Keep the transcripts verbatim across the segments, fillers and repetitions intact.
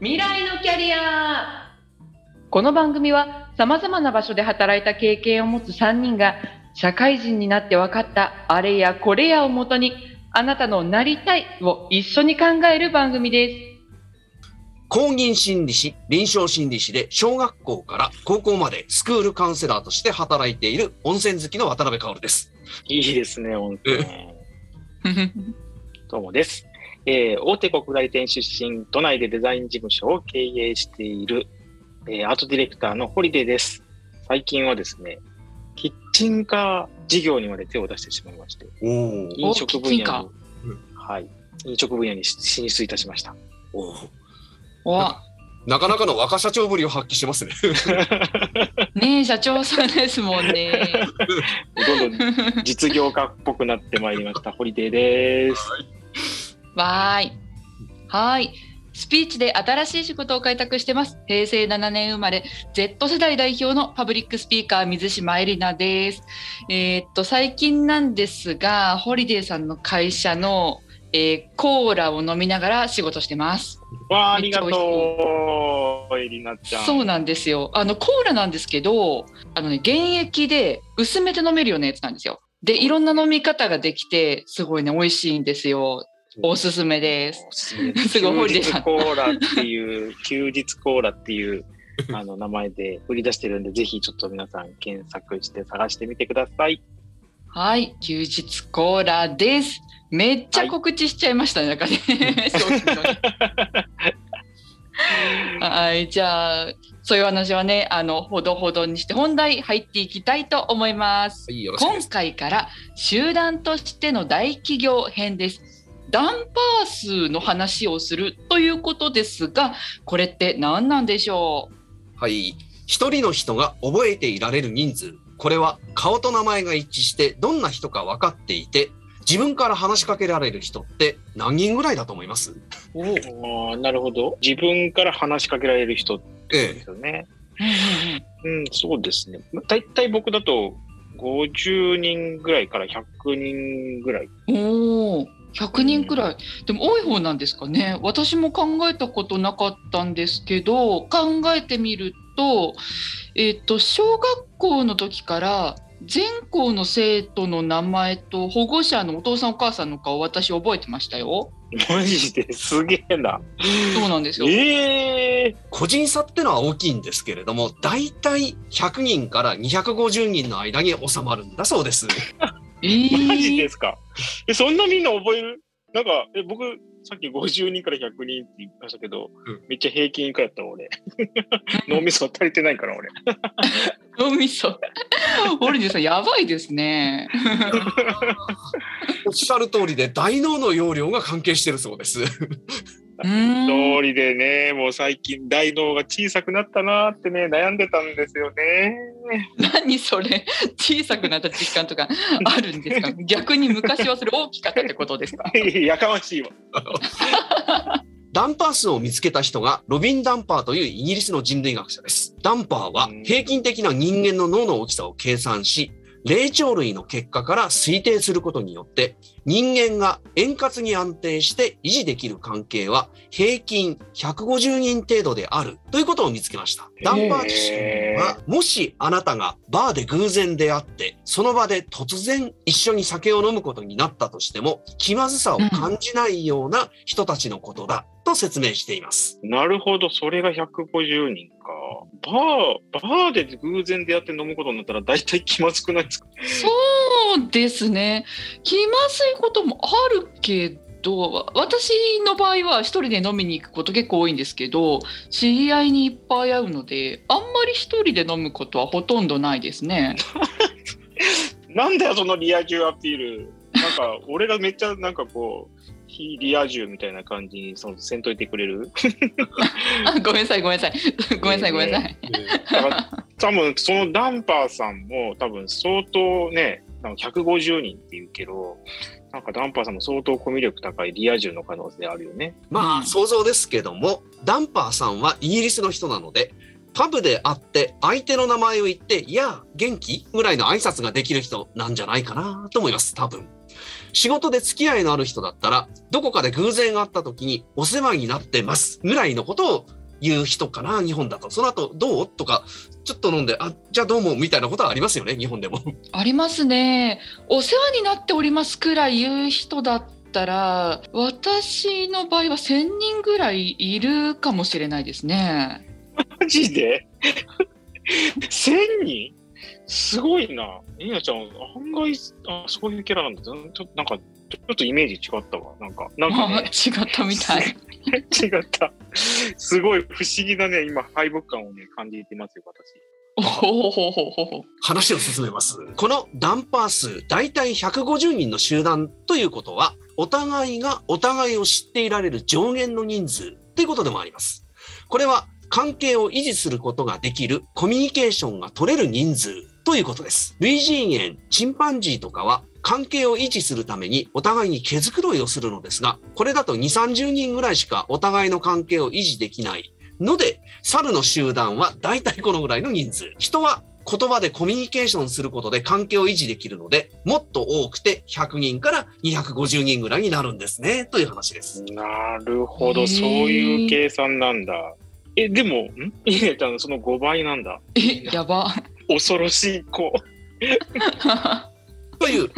未来のキャリア。この番組はさまざまな場所で働いた経験を持つさんにんが社会人になって分かったあれやこれやをもとにあなたのなりたいを一緒に考える番組です。公認心理師、臨床心理師で小学校から高校までスクールカウンセラーとして働いている温泉好きの渡辺薫です。いいですね、温泉。どうもです。えー、大手国大店出身、都内でデザイン事務所を経営しているえー、アートディレクターのホリデーです。最近はですね、キッチンカー事業にまで手を出してしまいまして、飲食分野に、はい、飲食分野に進出いたしました。おお、な、なかなかの若社長ぶりを発揮してますね。ねえ、社長さんですもんね。どんどん実業家っぽくなってまいりました。ホリデーです。わーい、はーい。スピーチで新しい仕事を開拓してます。平成ななねん生まれ Z 世代代表のパブリックスピーカー水島えりなです。えー、っと最近なんですがホリデーさんの会社の、えー、コーラを飲みながら仕事してます。わありがとうえりなちゃん。そうなんですよ。あのコーラなんですけどあの、ね、原液で薄めて飲めるようなやつなんですよ。でいろんな飲み方ができてすごいね美味しいんですよ。おすすめです。すごいホリデーさん休日コーラっていう休日コーラっていうあの名前で売り出してるんでぜひちょっと皆さん検索して探してみてください。はい、休日コーラです。めっちゃ告知しちゃいましたね、はい、中ではい、じゃあそういう話はねあのほどほどにして本題入っていきたいと思います。はい、よろしくです。今回から集団としての大企業編です。ダンパー数の話をするということですが、これって何なんでしょう。はい、一人の人が覚えていられる人数、これは顔と名前が一致してどんな人か分かっていて、自分から話しかけられる人って何人ぐらいだと思います？おお、なるほど。自分から話しかけられる人ですよね。ええ、うん、そうですね。だいたい僕だとごじゅうにんぐらいからひゃくにんぐらい。おお。ひゃくにんくらい、うん、でも多い方なんですかね。私も考えたことなかったんですけど考えてみると、えっと、小学校の時から全校の生徒の名前と保護者のお父さんお母さんの顔私覚えてましたよ。マジですげえな。そうなんですよ。えー、個人差ってのは大きいんですけれどもだいたいひゃくにんからにひゃくごじゅうにんの間に収まるんだそうです。えー、マジですか。えそんなみんな覚える？なんかえ僕さっきごじゅうにんからひゃくにんって言いましたけど、うん、めっちゃ平均以下やったわ俺。脳みそ足りてないから俺。脳みそホリデーさんやばいですね。おっしゃる通りで大脳の容量が関係してるそうです。通りでねもう最近大脳が小さくなったなってね悩んでたんですよね。何それ小さくなった実感とかあるんですか？逆に昔はそれ大きかったってことですか？やかましいわ。ダンパー数を見つけた人がロビン・ダンパーというイギリスの人類学者です。ダンパーは平均的な人間の脳の大きさを計算し霊長類の結果から推定することによって人間が円滑に安定して維持できる関係は平均ひゃくごじゅうにん程度であるということを見つけました。ダンパー自身はもしあなたがバーで偶然出会ってその場で突然一緒に酒を飲むことになったとしても気まずさを感じないような人たちのことだと説明しています。うん、なるほど。それがひゃくごじゅうにんか。バー、バーで偶然出会って飲むことになったら大体気まずくないですか？そうですね、気まずいこともあるけど私の場合は一人で飲みに行くこと結構多いんですけど知り合いにいっぱい会うのであんまり一人で飲むことはほとんどないですね。なんだよそのリア充アピール。なんか俺がめっちゃなんかこう非リア充みたいな感じにそのせんといてくれる。ごめんなさいごめんなさいごめんなさいごめんなさい。多分そのダンパーさんも多分相当ねひゃくごじゅうにんっていうけどなんかダンパーさんも相当コミュ力高いリア充の可能性あるよね。まあ想像ですけどもダンパーさんはイギリスの人なのでパブで会って相手の名前を言っていや元気ぐらいの挨拶ができる人なんじゃないかなと思います。多分仕事で付き合いのある人だったら、どこかで偶然会った時にお世話になってますぐらいのことを言う人かな、日本だと。その後どうとかちょっと飲んで、あ、じゃあどうもみたいなことはありますよね、日本でも。ありますね。お世話になっておりますくらい言う人だったら、私の場合はせんにんぐらいいるかもしれないですね。マジでせんにんすごいな。りなちゃん案外あそういうキャラなんだ。ちょなんかちょっとイメージ違ったわ。なんかなんか、ね、あ違ったみたい。違った。すごい不思議なね、今敗北感をね感じてますよ私。ほほほほ。話を進めます。このダンパー数だいたいひゃくごじゅうにんの集団ということは、お互いがお互いを知っていられる上限の人数ということでもあります。これは関係を維持することができるコミュニケーションが取れる人数ということです。類人猿、チンパンジーとかは関係を維持するためにお互いに毛繕いをするのですが、これだとにじゅう、さんじゅうにんぐらいしかお互いの関係を維持できないので、猿の集団はだいたいこのぐらいの人数。人は言葉でコミュニケーションすることで関係を維持できるので、もっと多くてひゃくにんからにひゃくごじゅうにんぐらいになるんですね、という話です。なるほど、そういう計算なんだ。え、でも、んいねちゃんのそのごばいなんだ。え、やば。恐ろしい子。という、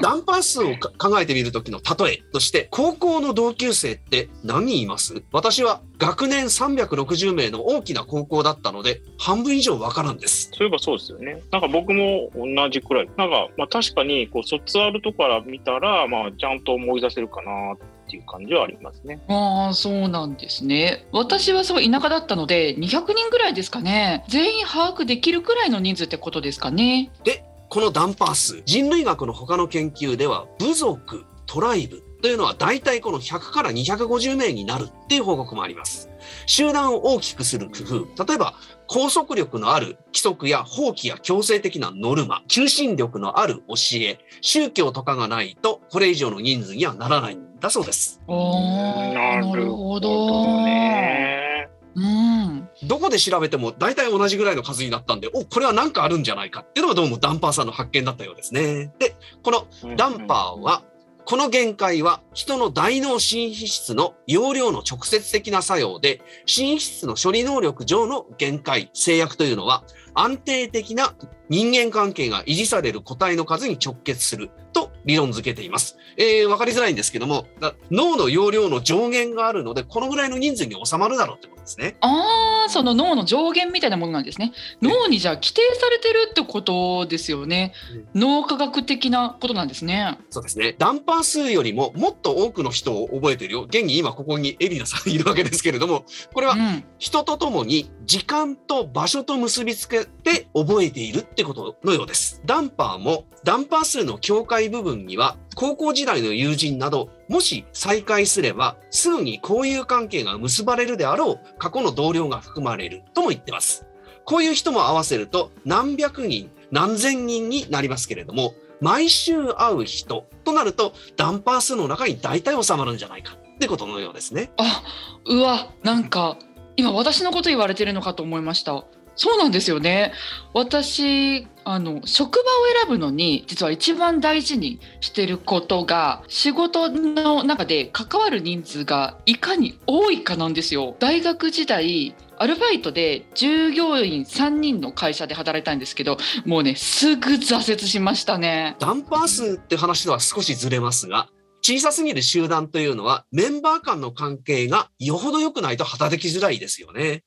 ダンパー数を考えてみるときの例えとして、高校の同級生って何人います？私は学年さんびゃくろくじゅうめいの大きな高校だったので、半分以上わからんです。そういえばそうですよね。なんか僕も同じくらい。なんか、まあ、確かにこう卒アルとかから見たら、まあ、ちゃんと思い出せるかなって。っていう感じはありますね。ああ、そうなんですね。私はすごい田舎だったのでにひゃくにんぐらいですかね。全員把握できるくらいの人数ってことですかね。で、このダンパー数、人類学の他の研究では部族、トライブというのはだいたいこのひゃくからにひゃくごじゅうめいになるっていう報告もあります。集団を大きくする工夫、例えば拘束力のある規則や法規や強制的なノルマ、求心力のある教え、宗教とかがないとこれ以上の人数にはならないんだそうです。なるほどね、うん、どこで調べても大体同じぐらいの数になったんで、お、これは何かあるんじゃないかっていうのがどうもダンパーさんの発見だったようですね。で、このダンパーは、この限界は人の大脳新皮質の容量の直接的な作用で、新皮質の処理能力上の限界、制約というのは安定的な人間関係が維持される個体の数に直結すると理論付けています。えー、わかりづらいんですけども、脳の容量の上限があるので、このぐらいの人数に収まるだろうってことですね。ああ、その脳の上限みたいなものなんですね。脳にじゃあ規定されてるってことですよね。うん、脳科学的なことなんですね。そうですね。ダンパー数よりももっと多くの人を覚えているよ。現に今ここにエリナさんいるわけですけれども、これは人とともに時間と場所と結びつけて覚えているってことのようです。ダンパーもダンパー数の境界部分には、高校時代の友人など、もし再会すればすぐに交友関係が結ばれるであろう過去の同僚が含まれるとも言ってます。こういう人も合わせると何百人何千人になりますけれども、毎週会う人となるとダンパー数の中に大体収まるんじゃないかってことのようですね。あ、うわ、なんか今私のこと言われてるのかと思いました。そうなんですよね。私、あの職場を選ぶのに実は一番大事にしてることが、仕事の中で関わる人数がいかに多いかなんですよ。大学時代アルバイトで従業員さんにんの会社で働いたんですけど、もうね、すぐ挫折しましたね。ダンパー数って話とは少しずれますが、小さすぎる集団というのはメンバー間の関係がよほど良くないと働きづらいですよね。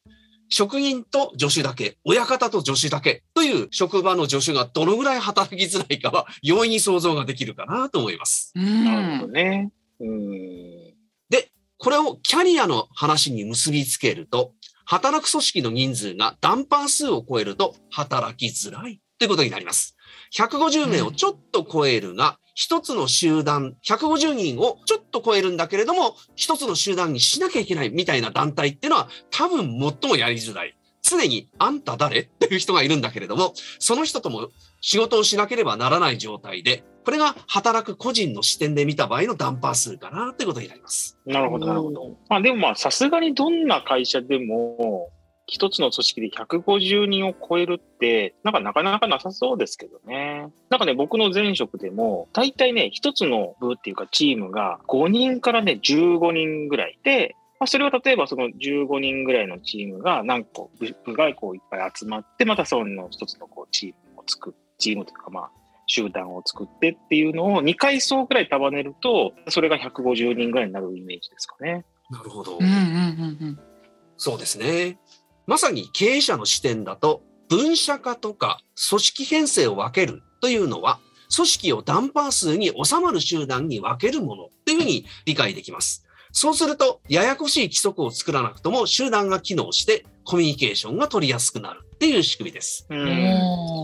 職員と助手だけ、親方と助手だけという職場の助手がどのぐらい働きづらいかは容易に想像ができるかなと思います。なるほどね。うん。で、これをキャリアの話に結びつけると、働く組織の人数がダンパー数を超えると働きづらいということになります。ひゃくごじゅうめいをちょっと超えるが、一つの集団、ひゃくごじゅうにんをちょっと超えるんだけれども、一つの集団にしなきゃいけないみたいな団体っていうのは多分最もやりづらい。常にあんた誰っていう人がいるんだけれども、その人とも仕事をしなければならない状態で、これが働く個人の視点で見た場合のダンパー数かなということになります。なるほど、なるほど。まあでもまあさすがにどんな会社でも、一つの組織でひゃくごじゅうにんを超えるってなんかなかなかなさそうですけどね。なんかね、僕の前職でも大体ね、一つの部っていうかチームがごにんからねじゅうごにんぐらいで、まあ、それは例えばそのじゅうごにんぐらいのチームが何個部がこういっぱい集まって、またその一つのこうチームを作る、チームというかまあ集団を作ってっていうのをにかい層ぐらい束ねると、それがひゃくごじゅうにんぐらいになるイメージですかね。なるほど、うんうんうんうん、そうですね。まさに経営者の視点だと、分社化とか組織編成を分けるというのは、組織を断パー数に収まる集団に分けるものというふうに理解できます。そうするとややこしい規則を作らなくとも集団が機能してコミュニケーションが取りやすくなるっていう仕組みです。うん、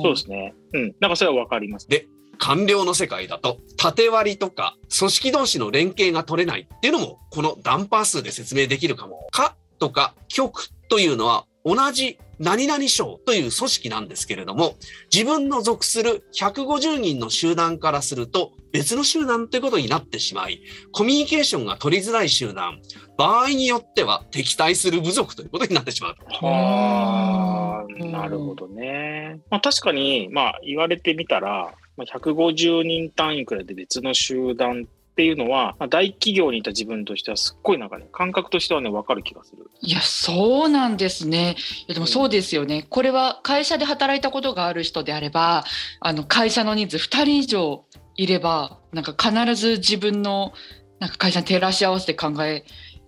そうですね、うん、なんかそれは分かります。で、官僚の世界だと縦割りとか組織同士の連携が取れないっていうのもこの断パー数で説明できるかも。課とか局というのは同じ何々省という組織なんですけれども、自分の属するひゃくごじゅうにんの集団からすると別の集団ということになってしまい、コミュニケーションが取りづらい集団、場合によっては敵対する部族ということになってしまう。はあ、なるほどね、まあ、確かに、まあ、言われてみたらひゃくごじゅうにん単位くらいで別の集団っていうのは、大企業にいた自分としてはすっごいなんかね、感覚としてはね、分かる気がする。いや、そうなんですね。いやでもそうですよね、うん、これは会社で働いたことがある人であれば、あの会社の人数ふたり以上いればなんか必ず自分のなんか会社に照らし合わせて考え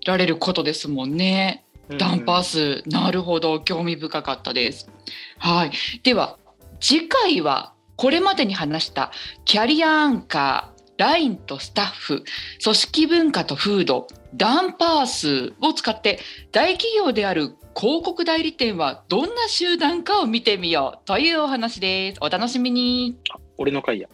られることですもんね。ダンパー数、なるほど、興味深かったです。はい、では次回はこれまでに話したキャリアアンカー、ラインとスタッフ、組織文化と風土、ダンパー数を使って大企業である広告代理店はどんな集団かを見てみようというお話です。お楽しみに。俺の回や。